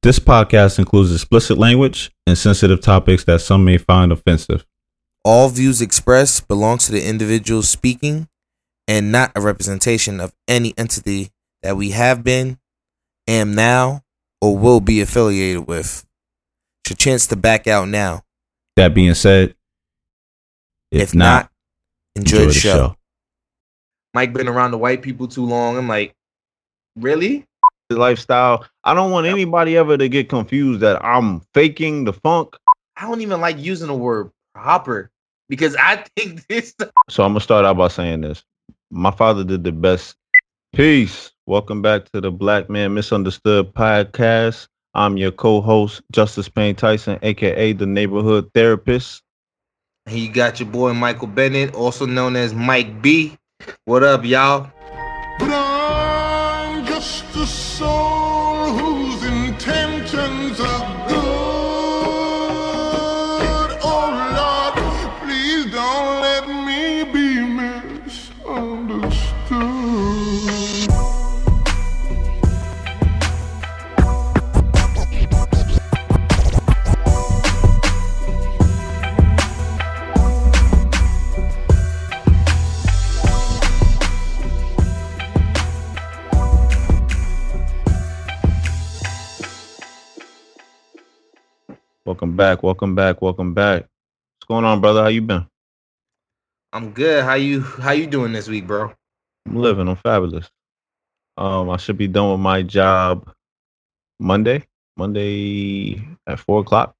This podcast includes explicit language and sensitive topics that some may find offensive. All views expressed belong to the individual speaking and not a representation of any entity that we have been, am now, or will be affiliated with. It's your chance to back out now. That being said, if not, enjoy the show. Mike been around the white people too long. I'm like, really? The lifestyle. I don't want anybody ever to get confused that I'm faking the funk. I don't even like using the word proper because I think this. So I'm gonna start out by saying this. My father did the best. Peace. Welcome back to the Black Man Misunderstood podcast. I'm your co-host, Justice Payne Tyson, aka the Neighborhood Therapist. And you got your boy Michael Bennett, also known as Mike B. What up, y'all? But I'm just a soul whose intentions are good. Oh Lord, please don't let me be Welcome back. What's going on, brother? How you been? I'm good. How you doing this week, bro? I'm living. I'm fabulous. I should be done with my job Monday at 4:00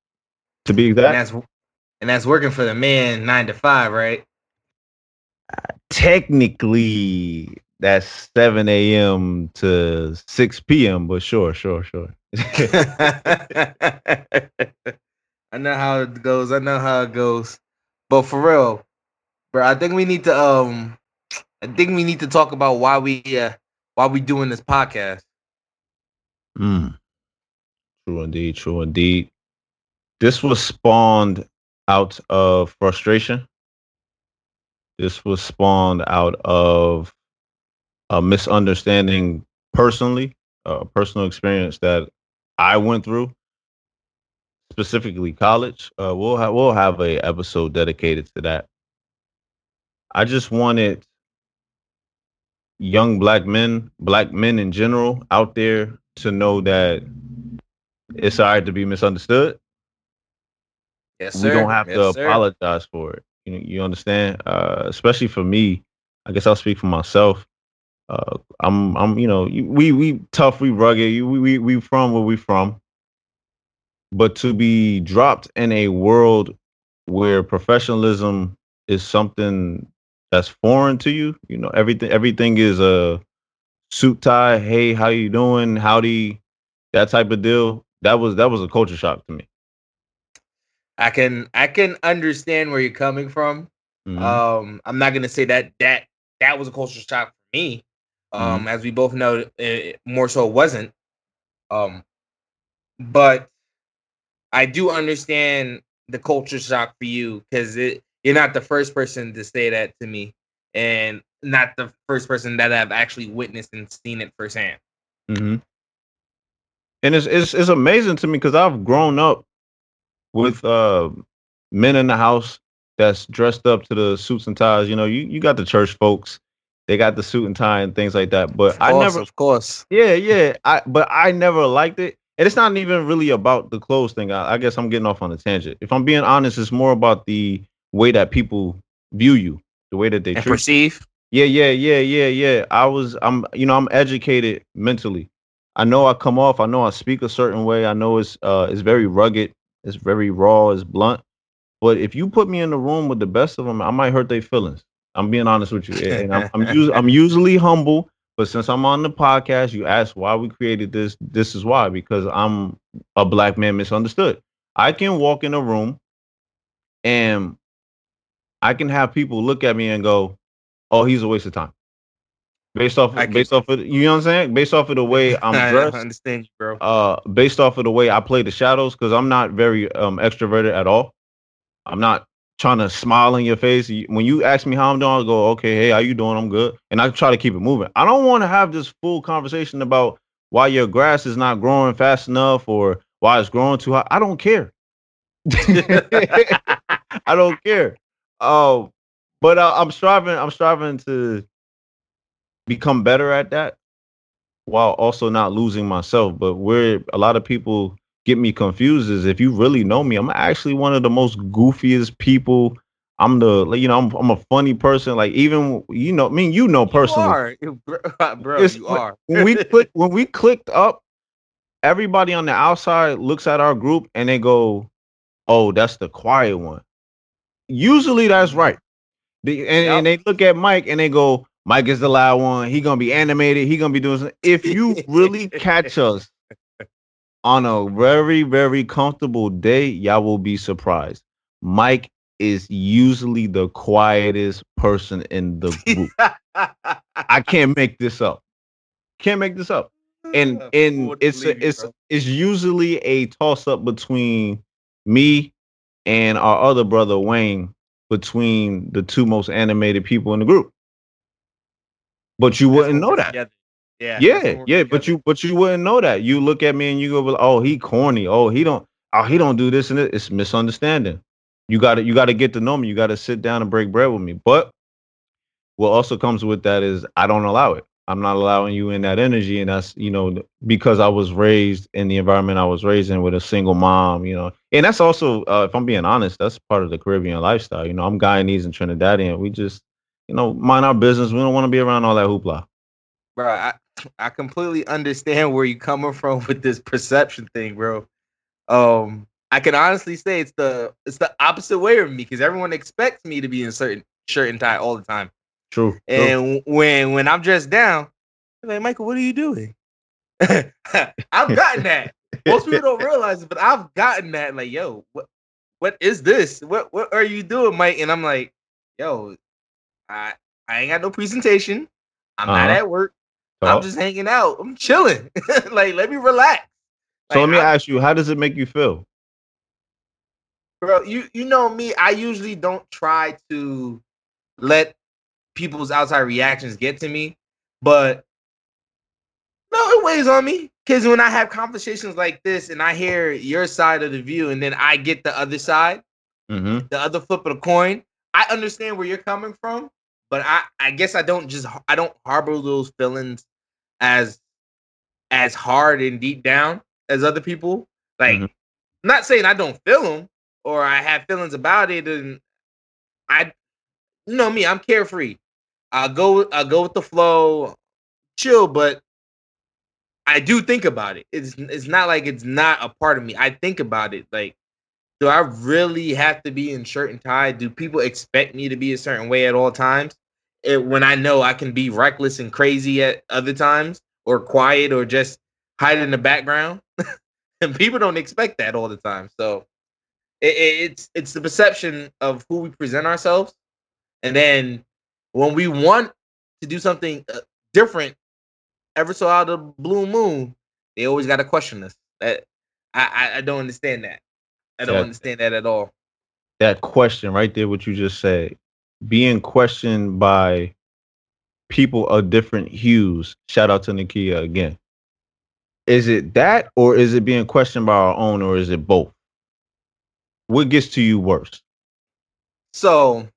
to be exact. And that's working for the man 9 to 5, right? Technically, that's 7 a.m. to 6 p.m., but sure. I know how it goes. But for real, bro, I think we need to talk about why we doing this podcast. True indeed. This was spawned out of frustration. This was spawned out of a misunderstanding personally, a personal experience that I went through, specifically college. We'll have a episode dedicated to that. I just wanted young black men in general out there to know that it's all right to be misunderstood. Yes, sir. We don't have to apologize for it. You understand? Especially for me, I guess I'll speak for myself. We tough, we rugged, we from where we from, but to be dropped in a world where professionalism is something that's foreign to you, everything is a suit tie. Hey, how you doing? Howdy, that type of deal. That was a culture shock to me. I can understand where you're coming from. Mm-hmm. I'm not gonna say that was a culture shock for me. Mm-hmm. As we both know, it more so wasn't. But I do understand the culture shock for you because you're not the first person to say that to me, and not the first person that I've actually witnessed and seen it firsthand. Mm-hmm. And it's amazing to me because I've grown up with men in the house that's dressed up to the suits and ties. You got the church folks. They got the suit and tie and things like that. But of course. Yeah. But I never liked it. And it's not even really about the clothes thing. I guess I'm getting off on a tangent. If I'm being honest, it's more about the way that people view you, the way that they perceive. Yeah. I'm educated mentally. I know I come off. I know I speak a certain way. I know it's very rugged. It's very raw. It's blunt. But if you put me in the room with the best of them, I might hurt their feelings. I'm being honest with you. And I'm usually humble, but since I'm on the podcast, you asked why we created this. This is why, because I'm a black man misunderstood. I can walk in a room and I can have people look at me and go, "Oh, he's a waste of time." Based off of you know what I'm saying? Based off of the way I'm dressed. I understand you, bro. Based off of the way I play the shadows, because I'm not very extroverted at all. I'm not trying to smile in your face. When you ask me how I'm doing, I'll go, okay, hey, how you doing? I'm good. And I try to keep it moving. I don't want to have this full conversation about why your grass is not growing fast enough or why it's growing too high. I don't care. I don't care. But I'm striving to become better at that while also not losing myself. But where a lot of people get me confused is if you really know me, I'm actually one of the most goofiest people. I'm the, you know, I'm a funny person. Like even, you know, I mean, you know, personally, you are. Bro, you are. when we clicked up, everybody on the outside looks at our group and they go, "Oh, that's the quiet one." Usually that's right. And they look at Mike and they go, "Mike is the loud one. He gonna be animated. He gonna be doing something." If you really catch us on a very, very comfortable day, y'all will be surprised. Mike is usually the quietest person in the group. I can't make this up. And it's usually a toss up between me and our other brother Wayne, between the two most animated people in the group. But you wouldn't know that. Together. Yeah. But you wouldn't know that. You look at me and you go, "Oh, he corny. Oh, he don't do this and this." It's misunderstanding. You gotta get to know me. You gotta sit down and break bread with me. But what also comes with that is I don't allow it. I'm not allowing you in that energy, and that's, you know, because I was raised in the environment I was raised in with a single mom, you know, and that's also, if I'm being honest, that's part of the Caribbean lifestyle. You know, I'm Guyanese and Trinidadian. We just, you know, mind our business. We don't want to be around all that hoopla. Bro, I completely understand where you're coming from with this perception thing, bro. I can honestly say it's the opposite way of me, because everyone expects me to be in certain shirt and tie all the time. True. And when I'm dressed down, they're like, "Michael, what are you doing?" I've gotten that. Most people don't realize it, but I've gotten that. Like, "Yo, what is this? What are you doing, Mike?" And I'm like, "Yo, I ain't got no presentation. I'm not at work. Oh. I'm just hanging out. I'm chilling. Like, let me relax." So like, let me ask you, how does it make you feel? Bro, you know me. I usually don't try to let people's outside reactions get to me, but no, it weighs on me, because when I have conversations like this and I hear your side of the view and then I get the other side, the other flip of the coin, I understand where you're coming from, but I guess I don't harbor those feelings as hard and deep down as other people. Like, I'm not saying I don't feel them or I have feelings about it, and you know me, I'm carefree. I go with the flow, chill, but I do think about it. It's not like it's not a part of me. I think about it. Like, do I really have to be in shirt and tie? Do people expect me to be a certain way at all times? When I know I can be reckless and crazy at other times, or quiet, or just hide in the background, and people don't expect that all the time. So it's the perception of who we present ourselves. And then when we want to do something different, ever so out of the blue moon, they always got to question us. I don't understand that. I don't understand that at all. That question right there, what you just said, being questioned by people of different hues. Shout out to Nakia again. Is it that, or is it being questioned by our own, or is it both? What gets to you worse? So...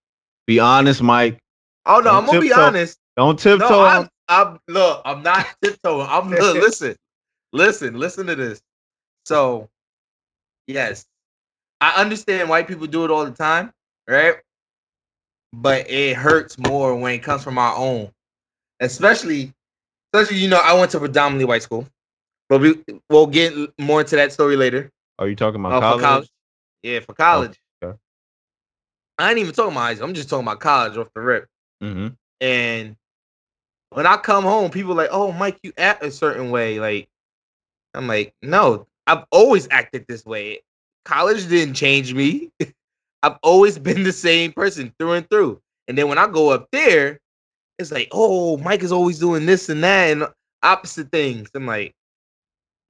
Be honest, Mike. Oh, no, I'm going to be honest. Don't tiptoe. No, look, I'm not tiptoeing. Listen to this. So, yes, I understand white people do it all the time, right? But it hurts more when it comes from our own. Especially, you know, I went to a predominantly white school. But we'll get more into that story later. Are you talking about college? Yeah, for college. Oh. I ain't even talking about high school. I'm just talking about college off the rip. And when I come home, people are like, "Oh, Mike, you act a certain way." Like, I'm like, no, I've always acted this way. College didn't change me. I've always been the same person through and through. And then when I go up there, it's like, "Oh, Mike is always doing this and that and opposite things." I'm like,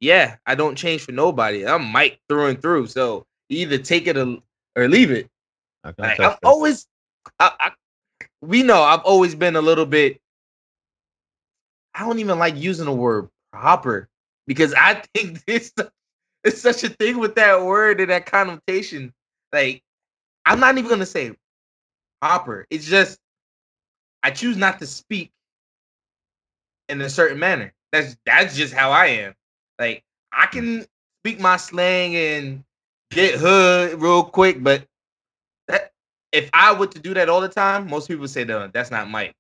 yeah, I don't change for nobody. I'm Mike through and through. So you either take it or leave it. Like, I've always been a little bit, I don't even like using the word proper, because I think this is such a thing with that word and that connotation. Like, I'm not even gonna say proper. It's just I choose not to speak in a certain manner. That's just how I am. Like, I can speak my slang and get hood real quick, but that if I were to do that all the time, most people would say, no, that's not Mike.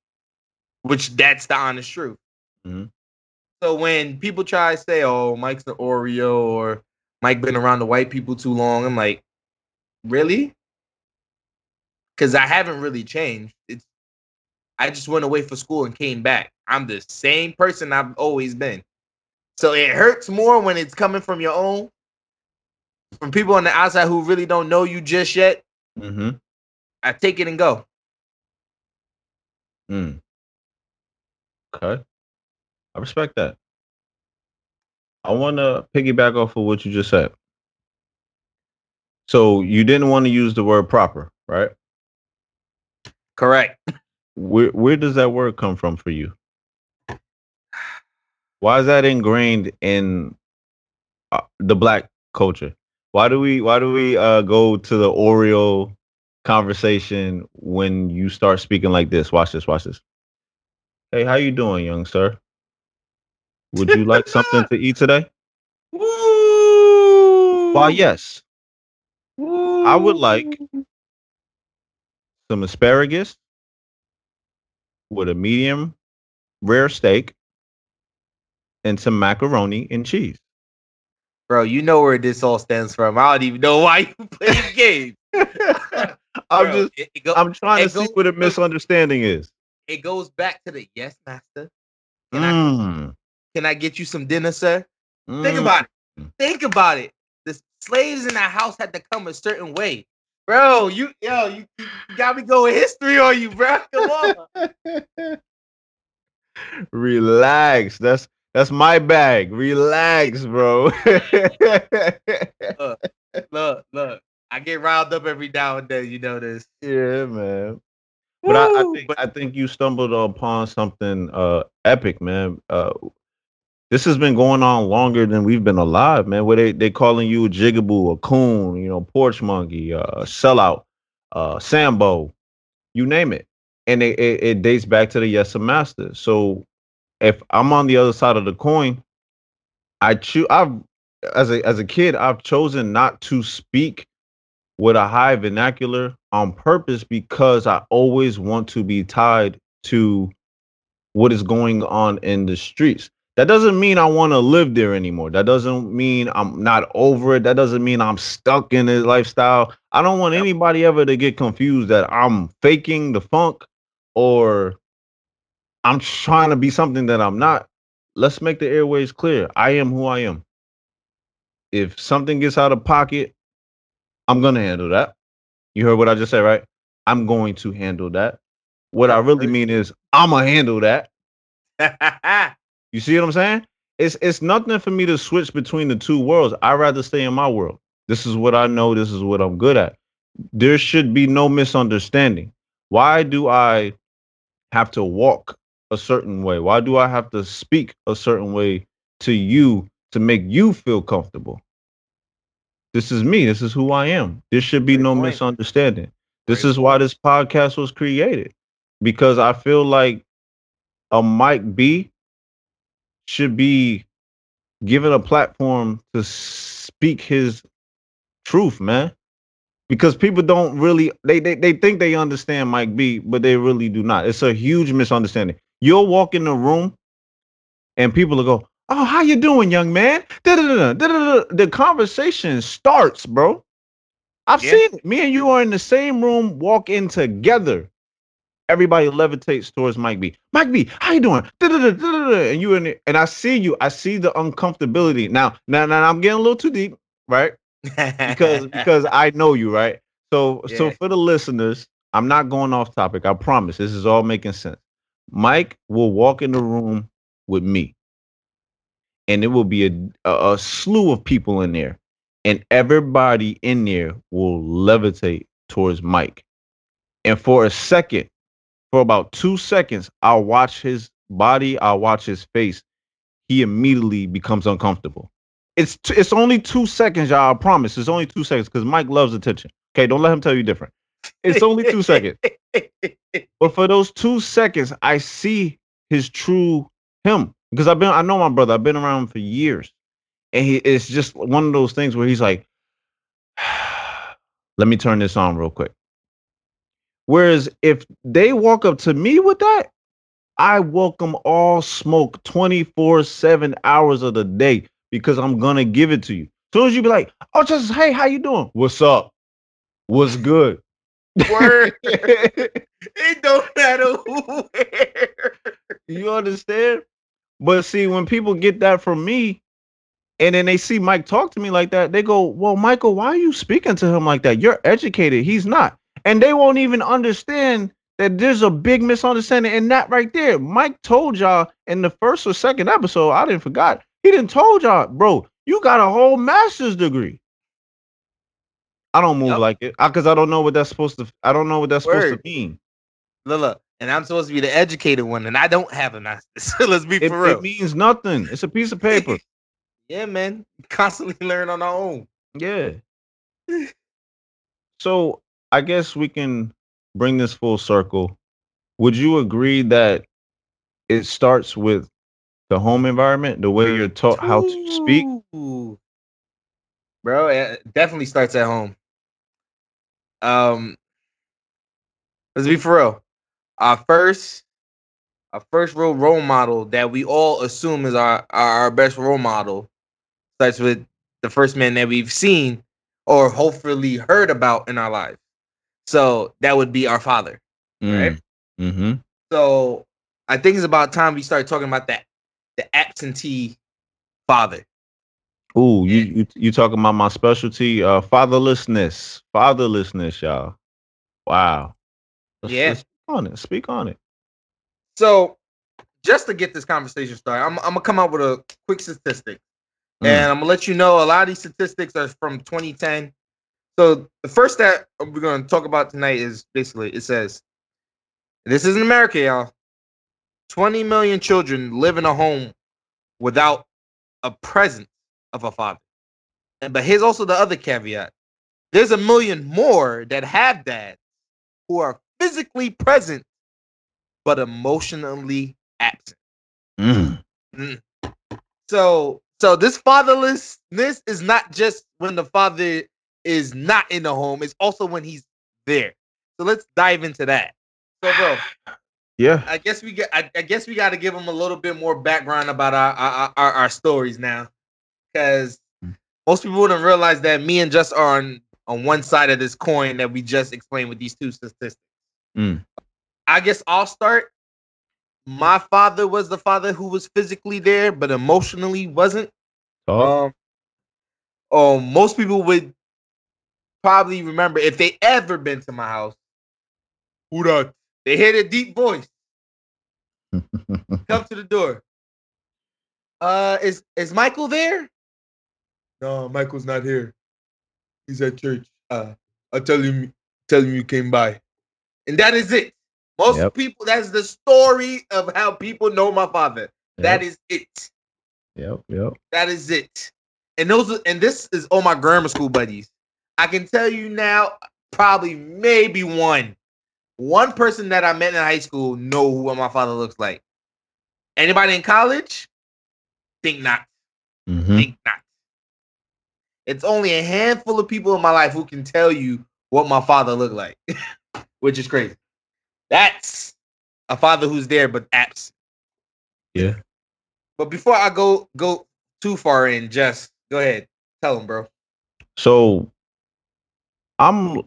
Which that's the honest truth. Mm-hmm. So when people try to say, oh, Mike's an Oreo or Mike been around the white people too long, I'm like, really? Because I haven't really changed. I just went away for school and came back. I'm the same person I've always been. So it hurts more when it's coming from your own, from people on the outside who really don't know you just yet. Mm-hmm. I take it and go. Mm. Okay. I respect that. I want to piggyback off of what you just said. So you didn't want to use the word proper, right? Correct. Where does that word come from for you? Why is that ingrained in the black culture? Why do we go to the Oreo conversation when you start speaking like this? Watch this. Hey, how you doing, young sir? Would you like something to eat today? Woo! Why, yes. Woo! I would like some asparagus with a medium rare steak and some macaroni and cheese. Bro, you know where this all stems from. I don't even know why you play the game. I'm trying to see what a misunderstanding is. It goes back to the yes, master. Can I get you some dinner, sir? Mm. Think about it. The slaves in that house had to come a certain way. Bro, you got me going history on you, bro. Come on. Relax. That's my bag. Relax, bro. Look. I get riled up every now and then. You know this. Yeah, man. But I think you stumbled upon something epic, man. This has been going on longer than we've been alive, man. Where they calling you a jigaboo, a coon, you know, porch monkey, a sellout, sambo, you name it. And it dates back to the yes of master. So if I'm on the other side of the coin, I've, as a kid, chosen not to speak with a high vernacular on purpose because I always want to be tied to what is going on in the streets. That doesn't mean I want to live there anymore. That doesn't mean I'm not over it. That doesn't mean I'm stuck in this lifestyle. I don't want anybody ever to get confused that I'm faking the funk or I'm trying to be something that I'm not. Let's make the airways clear. I am who I am. If something gets out of pocket, I'm going to handle that. You heard what I just said, right? I'm going to handle that. What I really mean is I'm going to handle that. You see what I'm saying? It's nothing for me to switch between the two worlds. I'd rather stay in my world. This is what I know. This is what I'm good at. There should be no misunderstanding. Why do I have to walk a certain way? Why do I have to speak a certain way to you to make you feel comfortable? This is me. This is who I am. There should be no misunderstanding. This is why this podcast was created, because I feel like a Mike B should be given a platform to speak his truth, man. Because people don't really, they think they understand Mike B, but they really do not. It's a huge misunderstanding. You'll walk in the room and people will go, oh, how you doing, young man? Da-da-da-da-da-da. The conversation starts, bro. I've seen it. Me and you are in the same room, walk in together. Everybody levitates towards Mike B. Mike B, how you doing? Da-da-da-da-da-da. And I see you. I see the uncomfortability. Now I'm getting a little too deep, right? Because I know you, right? So for the listeners, I'm not going off topic. I promise. This is all making sense. Mike will walk in the room with me, and it will be a slew of people in there, and everybody in there will levitate towards Mike. And for a second, for about 2 seconds, I'll watch his body. I'll watch his face. he immediately becomes uncomfortable. It's only 2 seconds, y'all. I promise. It's only 2 seconds because Mike loves attention. Okay, don't let him tell you different. It's only 2 seconds. But for those 2 seconds, I see his true him. Because I know my brother. I've been around him for years. And it's just one of those things where he's like, let me turn this on real quick. Whereas if they walk up to me with that, I welcome all smoke 24/7 hours of the day because I'm going to give it to you. As soon as you be like, oh, Justice, hey, how you doing? What's up? What's good? Word. It don't matter who. You understand? But see, when people get that from me, and then they see Mike talk to me like that, they go, well, Michael, why are you speaking to him like that? You're educated. He's not. And they won't even understand that there's a big misunderstanding in that right there. Mike told y'all in the first or second episode, I didn't forget. He didn't told y'all, bro, you got a whole master's degree. I don't move like it because I don't know what that's supposed to. I don't know what that's supposed to mean. Look, and I'm supposed to be the educated one, and I don't have a master's. Let's be for real. It means nothing. It's a piece of paper. Yeah, man. Constantly learn on our own. Yeah. So I guess we can bring this full circle. Would you agree that it starts with the home environment, the way you're taught how to speak? Bro, it definitely starts at home. Let's be for real. Our first real role model that we all assume is our best role model starts with the first man that we've seen or hopefully heard about in our lives. So that would be our father, right? Mm-hmm. So I think it's about time we start talking about that, the absentee father. Ooh, you talking about my specialty, fatherlessness, y'all. Wow. Let's speak on it. So, just to get this conversation started, I'm going to come up with a quick statistic. And I'm going to let you know a lot of these statistics are from 2010. So, the first that we're going to talk about tonight is basically, it says, this is in America, y'all. 20 million children live in a home without a presence of a father. But here's also the other caveat. There's a million more that have dads who are physically present but emotionally absent. So this fatherlessness is not just when the father is not in the home, it's also when he's there. So let's dive into that. So bro, yeah. I guess we got to give him a little bit more background about our stories now. Because most people wouldn't realize that me and Just are on one side of this coin that we just explained with these two statistics. I guess I'll start. My father was the father who was physically there, but emotionally wasn't. Most people would probably remember, if they ever been to my house, they hear a deep voice. Come to the door. Is Michael there? No, Michael's not here. He's at church. I tell him you came by. And that is it. Most people, that's the story of how people know my father. That is it. That is it. And this is all my grammar school buddies. I can tell you now, probably maybe one person that I met in high school know who my father looks like. Anybody in college? Think not. Think not. It's only a handful of people in my life who can tell you what my father looked like, which is crazy. That's a father who's there but absent. Yeah. But before I go too far in, Just go ahead. Tell him, bro. So I'm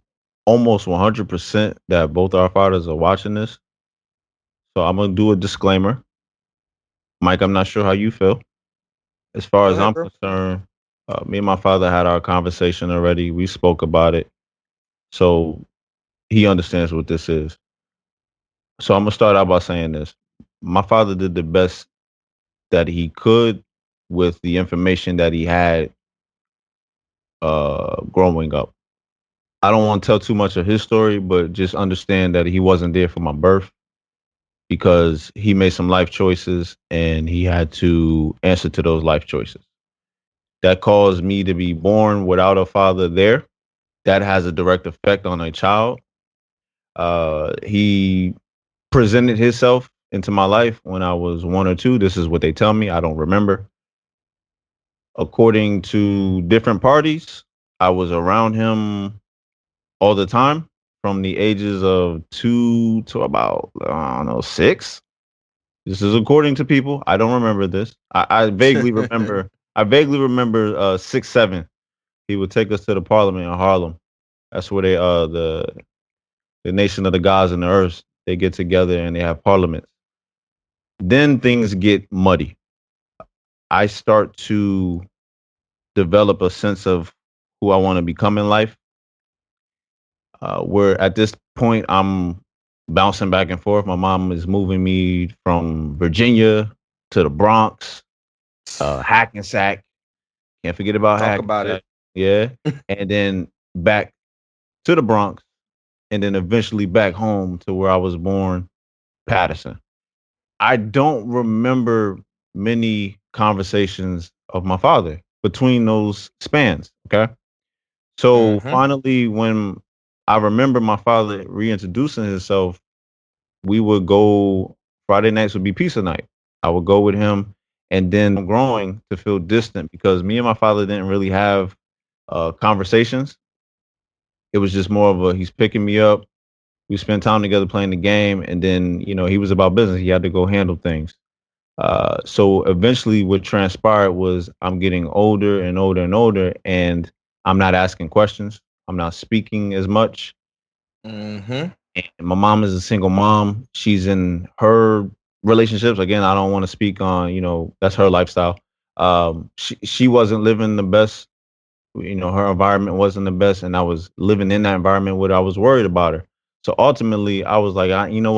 almost 100% that both our fathers are watching this. So I'm going to do a disclaimer. Mike, I'm not sure how you feel. As far as I'm concerned, me and my father had our conversation already. We spoke about it. So he understands what this is. So I'm going to start out by saying this. My father did the best that he could with the information that he had growing up. I don't want to tell too much of his story, but just understand that he wasn't there for my birth. because he made some life choices and he had to answer to those life choices. That caused me to be born without a father there. That has a direct effect on a child. He presented himself into my life when I was 1 or 2. This is what they tell me. I don't remember. According to different parties, I was around him all the time from the ages of 2 to about, 6. This is according to people. I don't remember this. I vaguely remember. I vaguely remember 6, 7. He would take us to the parliament in Harlem. That's where they the Nation of the Gods and the Earth. They get together and they have parliaments. Then things get muddy. I start to develop a sense of who I want to become in life. Where at this point, I'm bouncing back and forth. My mom is moving me from Virginia to the Bronx, Hackensack. Can't forget about Hackensack. Talk about it. Yeah. And then back to the Bronx. And then eventually back home to where I was born, Patterson. I don't remember many conversations of my father between those spans. Okay. So Finally, when I remember my father reintroducing himself, we would go, Friday nights would be pizza night. I would go with him, and then growing to feel distant because me and my father didn't really have conversations. It was just more of a, he's picking me up. We spent time together playing the game. And then, he was about business. He had to go handle things. So eventually what transpired was I'm getting older and older and older, and I'm not asking questions. I'm not speaking as much. Mm-hmm. And my mom is a single mom. She's in her relationships. Again, I don't want to speak on, that's her lifestyle. She wasn't living the best. Her environment wasn't the best, and I was living in that environment where I was worried about her. So ultimately, I was like, I don't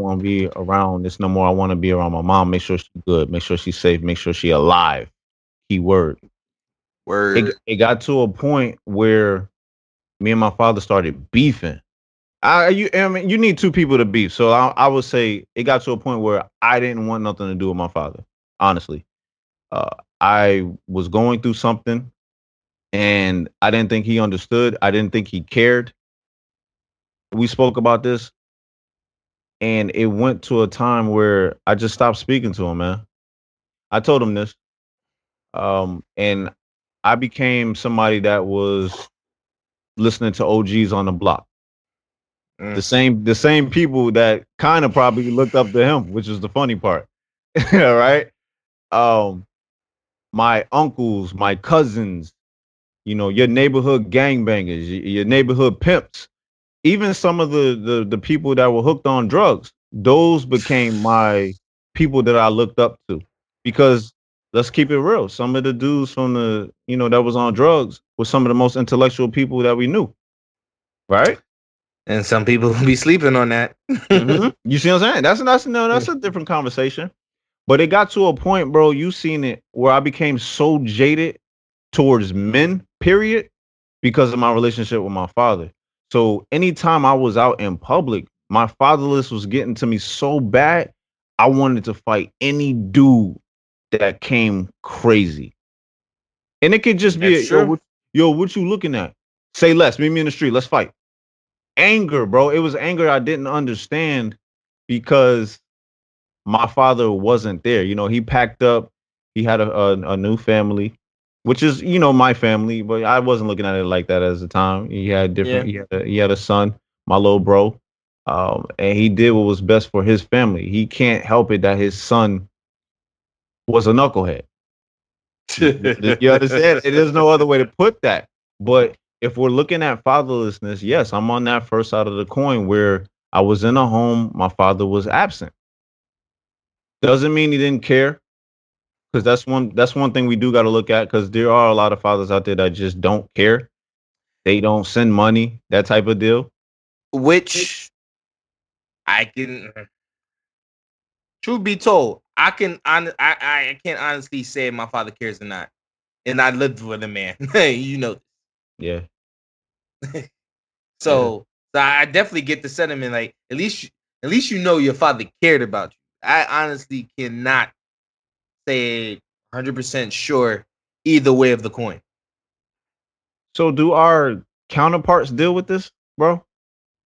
want to be around this no more. I want to be around my mom, make sure she's good, make sure she's safe, make sure she's alive. Key word. It got to a point where me and my father started beefing. You need two people to beef. So I would say it got to a point where I didn't want nothing to do with my father, honestly. I was going through something. And I didn't think he understood. I didn't think he cared. We spoke about this. And it went to a time where I just stopped speaking to him, man. I told him this. And I became somebody that was listening to OGs on the block. Mm. The same people that kind of probably looked up to him, which is the funny part. All right. My uncles, my cousins. Your neighborhood gangbangers, your neighborhood pimps, even some of the people that were hooked on drugs, those became my people that I looked up to. Because let's keep it real. Some of the dudes from the, that was on drugs were some of the most intellectual people that we knew. Right? And some people be sleeping on that. Mm-hmm. You see what I'm saying? That's a different conversation. But it got to a point, bro, you seen it, where I became so jaded towards men, period, because of my relationship with my father. So anytime I was out in public, my fatherless was getting to me so bad, I wanted to fight any dude that came crazy. And it could just be, what you looking at? Say less, meet me in the street, let's fight. Anger, bro. It was anger I didn't understand because my father wasn't there. He packed up, he had a new family. Which is, my family, but I wasn't looking at it like that at the time. He had different. Yeah. He had a son, my little bro, and he did what was best for his family. He can't help it that his son was a knucklehead. You understand? There's no other way to put that. But if we're looking at fatherlessness, yes, I'm on that first side of the coin where I was in a home, my father was absent. Doesn't mean he didn't care. Because that's one thing we do got to look at, because there are a lot of fathers out there that just don't care. They don't send money, that type of deal. Which truth be told, I can't honestly say my father cares or not. And I lived with a man. Yeah. So I definitely get the sentiment, like, at least at least you know your father cared about you. I honestly cannot say 100% sure either way of the coin. So do our counterparts deal with this, bro?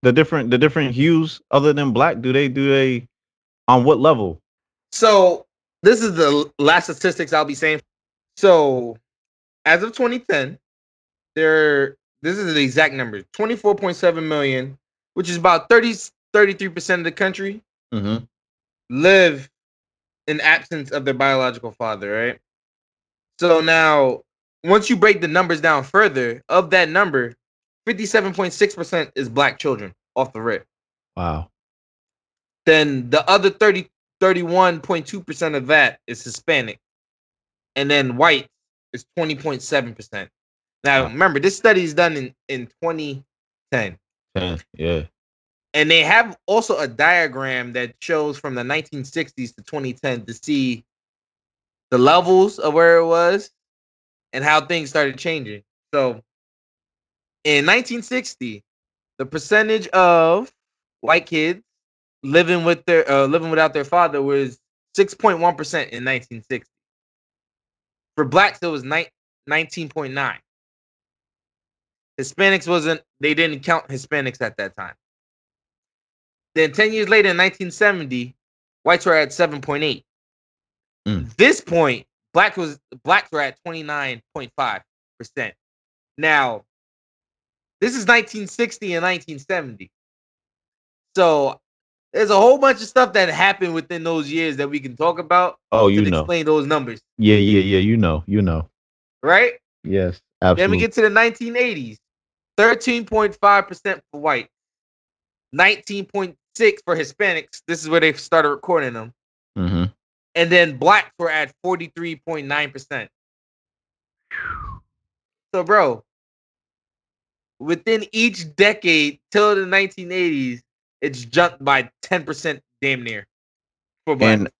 The different hues other than black, do they on what level? So this is the last statistics I'll be saying. So as of 2010, this is the exact number, 24.7 million, which is about 33% of the country, mm-hmm, live in absence of their biological father, right? So now, once you break the numbers down further, of that number, 57.6% is black children off the rip. Wow. Then the other 31.2% of that is Hispanic. And then white is 20.7%. Now, remember, this study is done in 2010. Yeah. And they have also a diagram that shows from the 1960s to 2010 to see the levels of where it was and how things started changing. So in 1960, the percentage of white kids living without their father was 6.1% in 1960. For blacks, it was 19.9. Hispanics they didn't count Hispanics at that time. Then 10 years later in 1970, whites were at 7.8. At this point, blacks were at 29.5%. Now, this is 1960 and 1970. So there's a whole bunch of stuff that happened within those years that we can talk about. Oh, explain those numbers. Yeah. You know. Right? Yes, absolutely. Then we get to the 1980s. 13.5% for whites. 19.6% for Hispanics. This is where they started recording them. Mm-hmm. And then blacks were at 43.9%. So, bro, within each decade till the 1980s, it's jumped by 10% damn near. For blacks.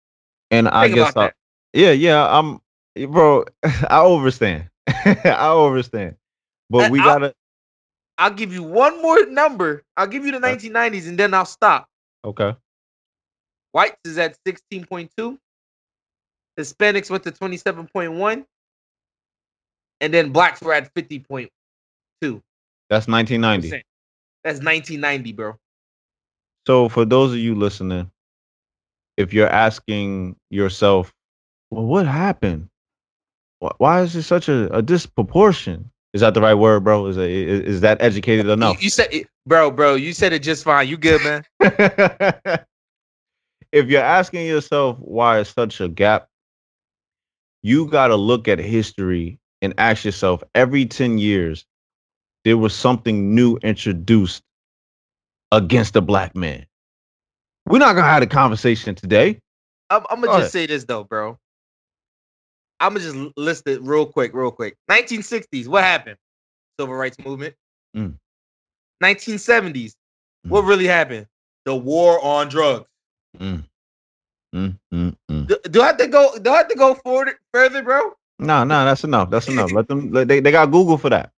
And I guess I overstand. But and I'll give you one more number. I'll give you the 1990s and then I'll stop. Okay. Whites is at 16.2. Hispanics went to 27.1. And then blacks were at 50.2. That's 1990. That's 1990, bro. So for those of you listening, if you're asking yourself, well, what happened? Why is it such a disproportion? Is that the right word, bro? Is that educated enough? You said, bro, you said it just fine. You good, man? If you're asking yourself why it's such a gap, you got to look at history and ask yourself, every 10 years, there was something new introduced against the black man. We're not going to have a conversation today. I'm going to just say this, though, bro. I'm going to just list it real quick. 1960s, what happened? Civil rights movement. 1970s, what really happened? The war on drugs. Do I have to go? Do I have to go forward further, bro? No, that's enough. Let them. They got Google for that.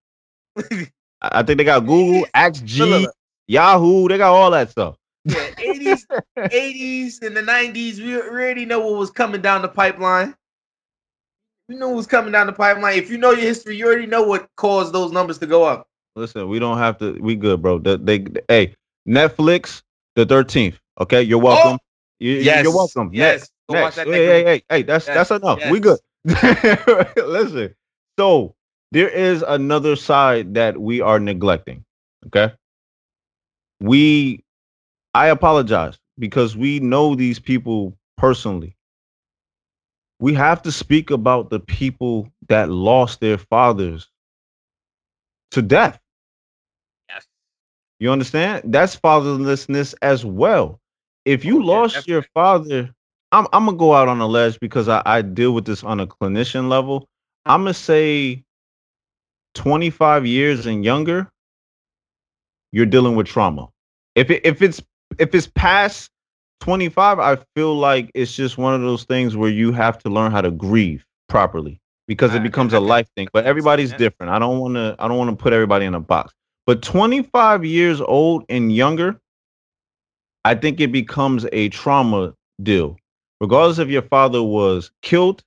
I think they got Google, XG, Yahoo. They got all that stuff. Yeah, 80s, and the 90s. We already know what was coming down the pipeline. You know what's coming down the pipeline. If you know your history, you already know what caused those numbers to go up. Listen, we don't have to. We good, bro. Hey, Netflix, the 13th. Okay, you're welcome. Oh, yes, you're welcome. Yes. Next. Watch that hey, that's enough. Yes. We good. Listen. So there is another side that we are neglecting. Okay. I apologize because we know these people personally. We have to speak about the people that lost their fathers to death. Yes. You understand? That's fatherlessness as well. If you lost your father, I'm going to go out on a ledge because I deal with this on a clinician level. I'm going to say 25 years and younger, you're dealing with trauma. If it's past 25, I feel like it's just one of those things where you have to learn how to grieve properly because it becomes a life thing. But everybody's different. I don't want to put everybody in a box. But 25 years old and younger, I think it becomes a trauma deal. Regardless if your father was killed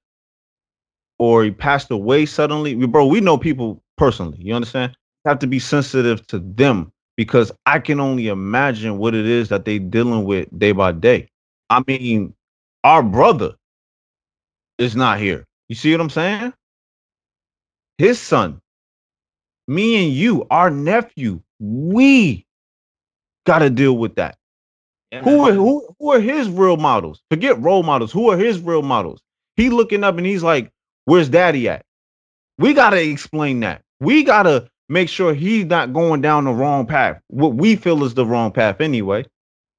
or he passed away suddenly, bro, we know people personally, you understand? You have to be sensitive to them because I can only imagine what it is that they dealing with day by day. I mean, our brother is not here. You see what I'm saying? His son, me and you, our nephew, we got to deal with that. Who are his real models? Forget role models. Who are his real models? He looking up and he's like, where's daddy at? We got to explain that. We got to make sure he's not going down the wrong path. What we feel is the wrong path anyway.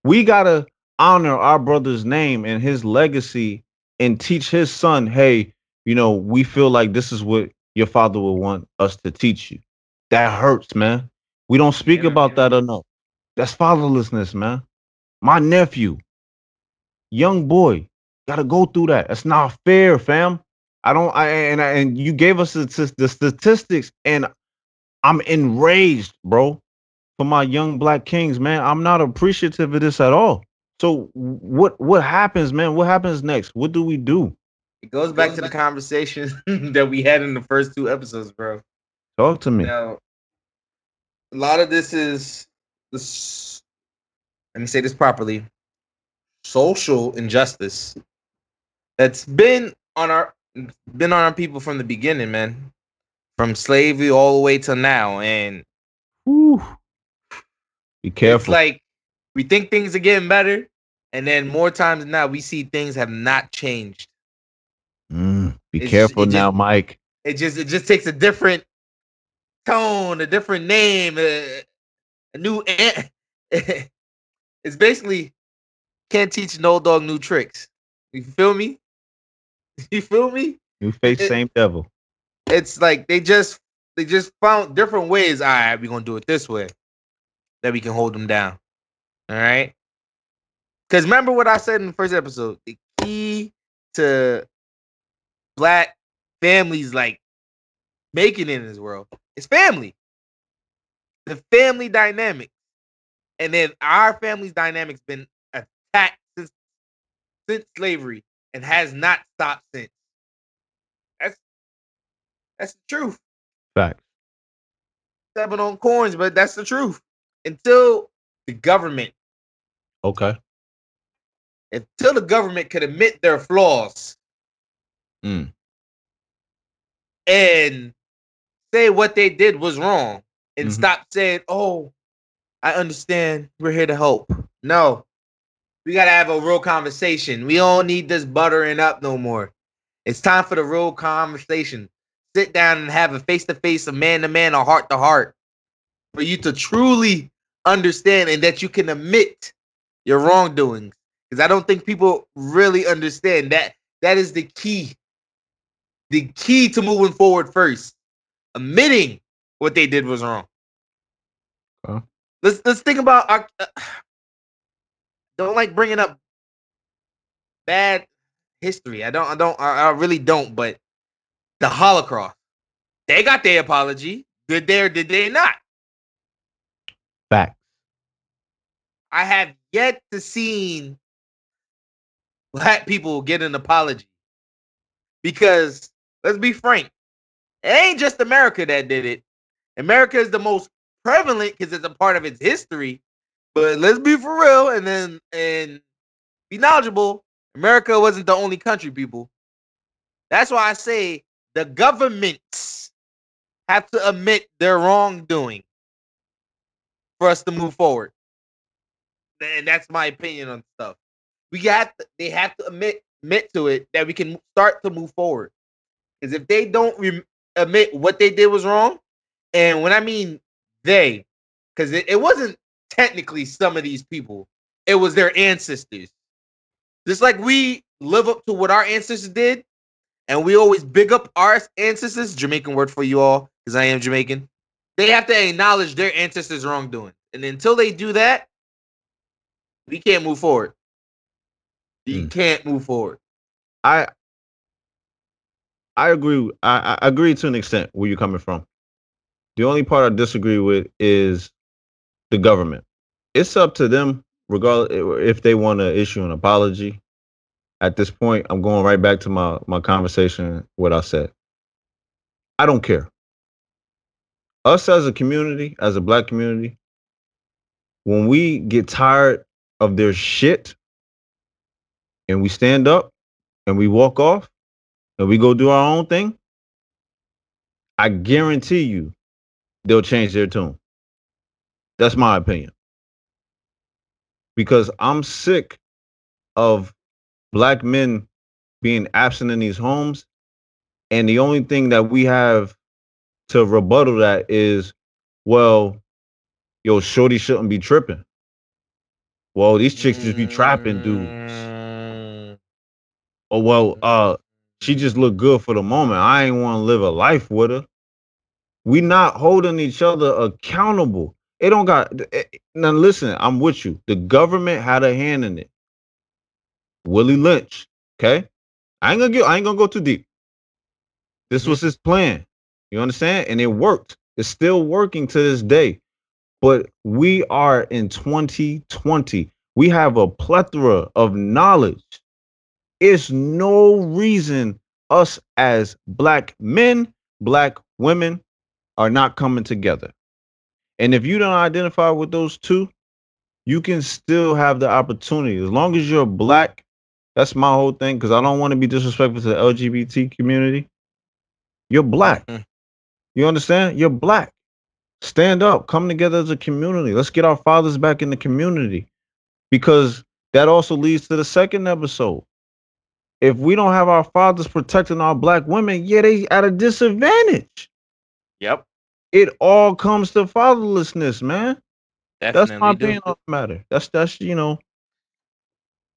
We got to honor our brother's name and his legacy and teach his son, hey, you know, we feel like this is what your father would want us to teach you. That hurts, man. We don't speak about that enough. That's fatherlessness, man. My nephew, young boy, got to go through that. That's not fair, fam. And you gave us the statistics, and I'm enraged, bro, for my young black kings, man. I'm not appreciative of this at all. So what happens, man? What happens next? What do we do? It goes back to the conversation that we had in the first two episodes, bro. Talk to me. Now, a lot of this is this. Let me say this properly. Social injustice that's been on our people from the beginning, man. From slavery all the way till now. And whew, be careful. It's like we think things are getting better, and then more times than not, we see things have not changed. Be careful now, Mike. It just takes a different tone, a different name, a new. It's basically can't teach an old dog new tricks. You feel me? You feel me? New face, same devil. It's like they just found different ways. All right, we're gonna do it this way that we can hold them down. All right. Because remember what I said in the first episode: the key to black families like making it in this world is family, the family dynamic. And then our family's dynamic's been attacked since slavery and has not stopped since. That's the truth. Fact. Stepping on corns, but that's the truth. Until the government. Okay. Until the government could admit their flaws. And say what they did was wrong. And stop saying, oh, I understand. We're here to help. No. We got to have a real conversation. We don't need this buttering up no more. It's time for the real conversation. Sit down and have a face-to-face, a man-to-man, a heart-to-heart for you to truly understand and that you can admit your wrongdoings. Because I don't think people really understand that. That is the key. The key to moving forward first. Admitting what they did was wrong. Huh? Let's think about our... don't like bringing up bad history. I really don't, but the Holocaust. They got their apology. Did they or did they not? Facts. I have yet to see black people get an apology. Because, let's be frank, it ain't just America that did it. America is the most prevalent because it's a part of its history. But let's be for real and be knowledgeable. America wasn't the only country, people. That's why I say the governments have to admit their wrongdoing for us to move forward. And that's my opinion on stuff. They have to admit to it that we can start to move forward. Because if they don't admit what they did was wrong, and when I mean they, because it wasn't technically some of these people, it was their ancestors. Just like we live up to what our ancestors did, and we always big up our ancestors, Jamaican word for you all, because I am Jamaican. They have to acknowledge their ancestors' wrongdoing. And until they do that, we can't move forward. You can't move forward. I agree. I agree to an extent where you're coming from. The only part I disagree with is the government. It's up to them regardless if they want to issue an apology, at this point, I'm going right back to my conversation, what I said. I don't care. Us as a community, as a black community, when we get tired of their shit and we stand up and we walk off and we go do our own thing, I guarantee you they'll change their tune. That's my opinion. Because I'm sick of black men being absent in these homes. And the only thing that we have to rebuttal that is, well, yo, shorty shouldn't be tripping. Well, these chicks just be trapping dudes. Or, well, she just looked good for the moment. I ain't want to live a life with her. We not holding each other accountable. It don't got... Now, listen, I'm with you. The government had a hand in it. Willie Lynch, okay? I ain't gonna go too deep. This was his plan. You understand? And it worked. It's still working to this day. But we are in 2020. We have a plethora of knowledge. It's no reason us as black men, black women are not coming together. And if you don't identify with those two, you can still have the opportunity. As long as you're black, that's my whole thing, because I don't want to be disrespectful to the LGBT community. You're black. You understand? You're black. Stand up. Come together as a community. Let's get our fathers back in the community, because that also leads to the second episode. If we don't have our fathers protecting our black women, yeah, they at a disadvantage. Yep. It all comes to fatherlessness, man. Definitely that's my opinion on the matter. That's you know.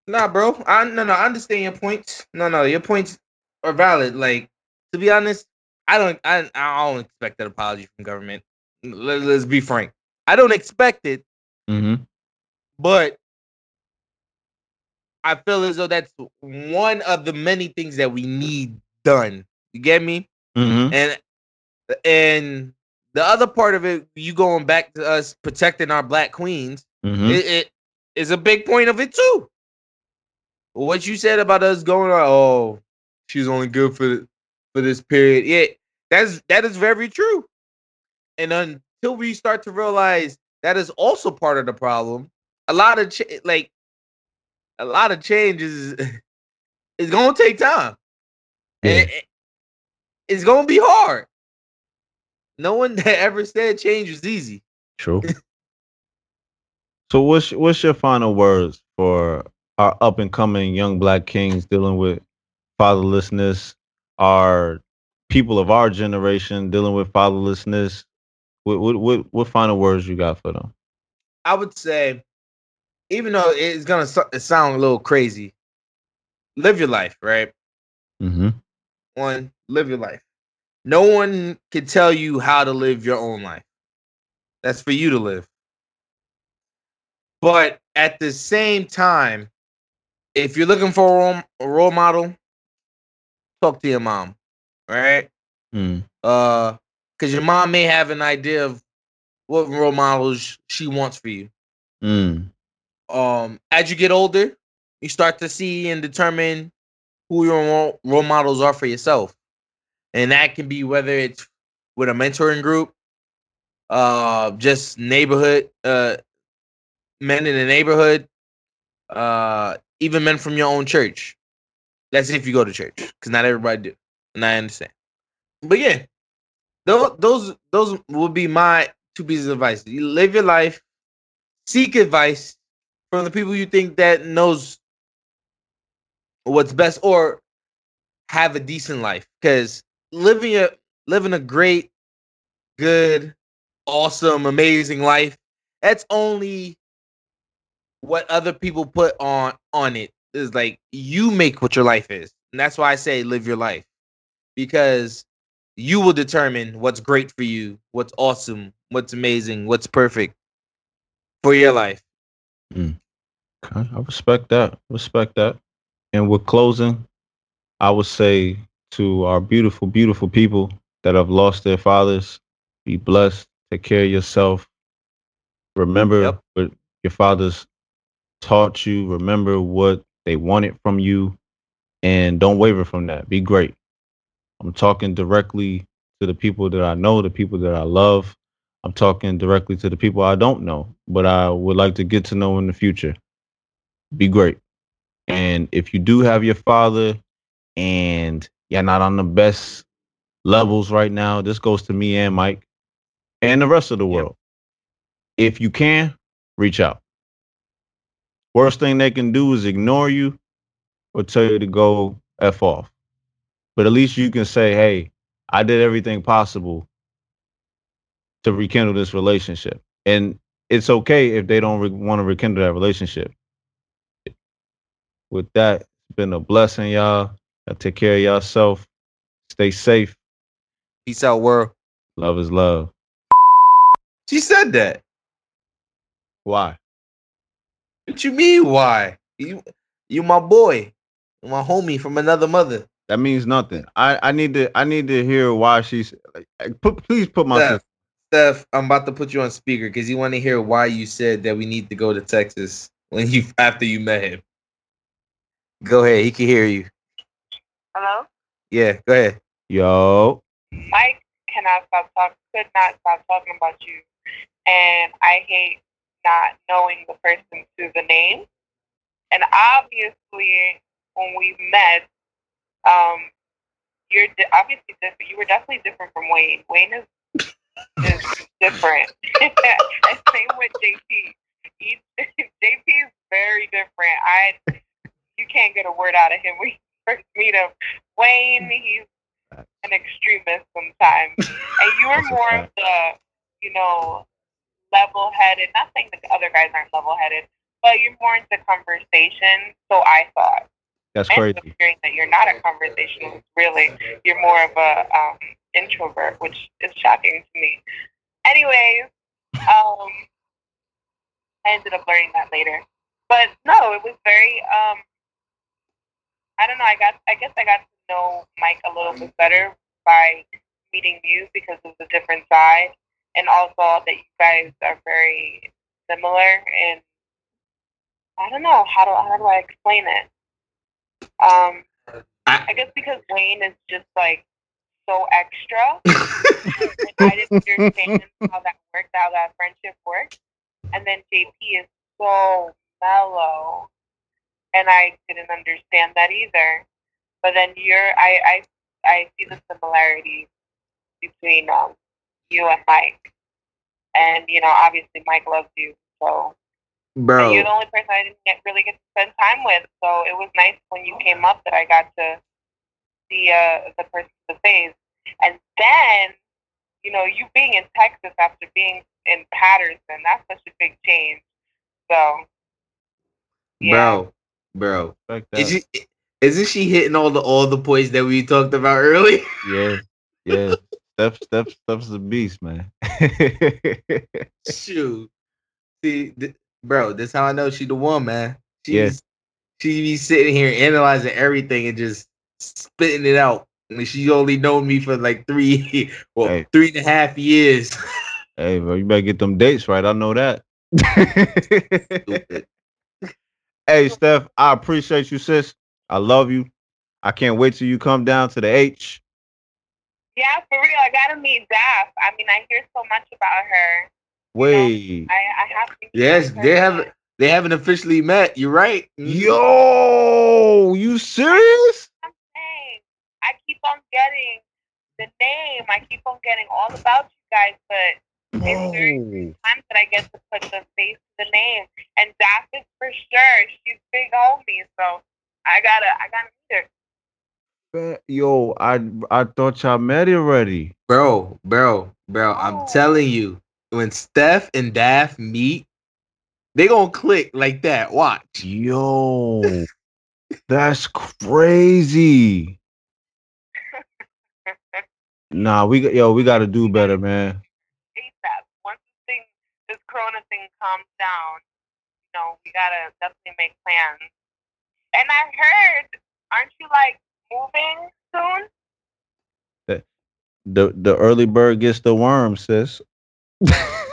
Nah, bro. I understand your points. No, your points are valid. Like, to be honest, I don't expect an apology from government. Let's be frank. I don't expect it. Mm-hmm. But I feel as though that's one of the many things that we need done. You get me? Mm-hmm. And the other part of it, you going back to us protecting our black queens, mm-hmm. it is a big point of it too. What you said about us going on, oh, she's only good for this period. Yeah, that is very true. And until we start to realize that is also part of the problem, a lot of change is gonna take time. Yeah. And it's gonna be hard. No one that ever said change is easy. True. So what's your final words for our up and coming young black kings dealing with fatherlessness, our people of our generation dealing with fatherlessness? What final words you got for them? I would say, even though it's gonna sound a little crazy, live your life, right? Mm-hmm. One, live your life. No one can tell you how to live your own life. That's for you to live. But at the same time, if you're looking for a role model, talk to your mom, right? Because your mom may have an idea of what role models she wants for you. As you get older, you start to see and determine who your role models are for yourself. And that can be whether it's with a mentoring group, just neighborhood, men in the neighborhood, even men from your own church. That's if you go to church, because not everybody do, and I understand. But yeah, those would be my two pieces of advice. You live your life, seek advice from the people you think that knows what's best, or have a decent life, because living a great, good, awesome, amazing life, that's only what other people put on it. It's like, you make what your life is. And that's why I say live your life, because you will determine what's great for you, what's awesome, what's amazing, what's perfect for your life. Okay, I respect that. And we're closing. I would say to our beautiful, beautiful people that have lost their fathers, be blessed. Take care of yourself. Remember what your fathers taught you, remember what they wanted from you, and don't waver from that. Be great. I'm talking directly to the people that I know, the people that I love. I'm talking directly to the people I don't know, but I would like to get to know in the future. Be great. And if you do have your father and you're not on the best levels right now, this goes to me and Mike and the rest of the world. Yep. If you can, reach out. Worst thing they can do is ignore you or tell you to go F off. But at least you can say, hey, I did everything possible to rekindle this relationship. And it's okay if they don't want to rekindle that relationship. With that, it's been a blessing, y'all. Y'all take care of yourself. Stay safe. Peace out, world. Love is love. She said that. Why? What you mean, why? You my boy. My homie from another mother. That means nothing. I need to hear why she's like, please put my Steph, I'm about to put you on speaker because you want to hear why you said that we need to go to Texas after you met him. Go ahead. He can hear you. Hello? Yeah, go ahead. Yo. Mike could not stop talking about you. And I hate not knowing the person through the name. And obviously, when we met, you're obviously different. You were definitely different from Wayne. Wayne is different. And same with JP. JP is very different. You can't get a word out of him when you first meet him. Wayne, he's an extremist sometimes. And you were more of the, level-headed. Not saying that the other guys aren't level-headed, but you're more into conversation, so I thought. That's crazy. And hearing that you're not a conversationalist, really. You're more of a introvert, which is shocking to me. Anyways, I ended up learning that later. But no, it was very... I don't know. I guess I got to know Mike a little bit better by meeting you because of the different side, and also that you guys are very similar. And I don't know how do I explain it. I guess because Wayne is just like so extra, and I didn't understand how that friendship worked. And then JP is so mellow. And I didn't understand that either. But then I see the similarities between you and Mike. And, obviously Mike loves you. So Bro. You're the only person I didn't really get to spend time with. So it was nice when you came up that I got to see the person's face. And then, you being in Texas after being in Patterson, that's such a big change. So, yeah. Bro, isn't she hitting all the points that we talked about earlier? Yeah. Steph's the beast, man. Shoot, see, bro, that's how I know she the one, man. She be sitting here analyzing everything and just spitting it out. I mean, she only known me for like 3.5 years. Hey, bro, you better get them dates right. I know that. Stupid. Hey, Steph, I appreciate you, sis. I love you. I can't wait till you come down to the H. Yeah, for real. I got to meet Daff. I mean, I hear so much about her. Wait. I have to meet her. They haven't officially met. You're right. Yo, you serious? I'm saying, I keep on getting the name. I keep on getting all about you guys, but... It's very few times that I get to put the face to the name, and Daff is for sure. She's big homie, so I gotta meet her. Yo, I thought y'all met already, bro. I'm telling you, when Steph and Daff meet, they gonna click like that. Watch, yo, that's crazy. Nah, we gotta do better, man. Corona thing calms down, we gotta definitely make plans. And I heard, aren't you like moving soon? The early bird gets the worm, sis. That's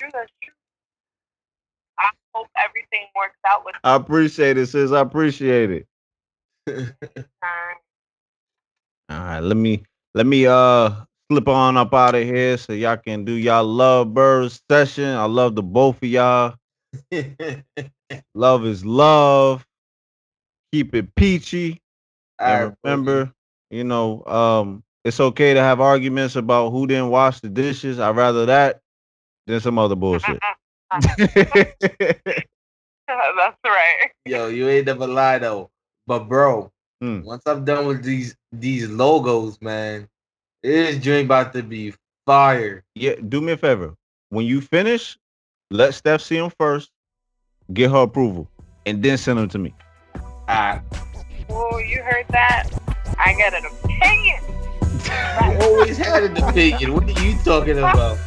true. everything works out with. I appreciate it, sis. I appreciate it. All right, let me slip on up out of here so y'all can do y'all love bird session. I love the both of y'all. Love is love. Keep it peachy. And remember, you know, it's okay to have arguments about who didn't wash the dishes. I'd rather that than some other bullshit. That's right. Yo, you ain't never lie though. But bro, once I'm done with these logos, man, this joint about to be fire. Yeah, do me a favor. When you finish, let Steph see them first, get her approval, and then send them to me. Alright. Oh, you heard that? I got an opinion. I always had an opinion. What are you talking about?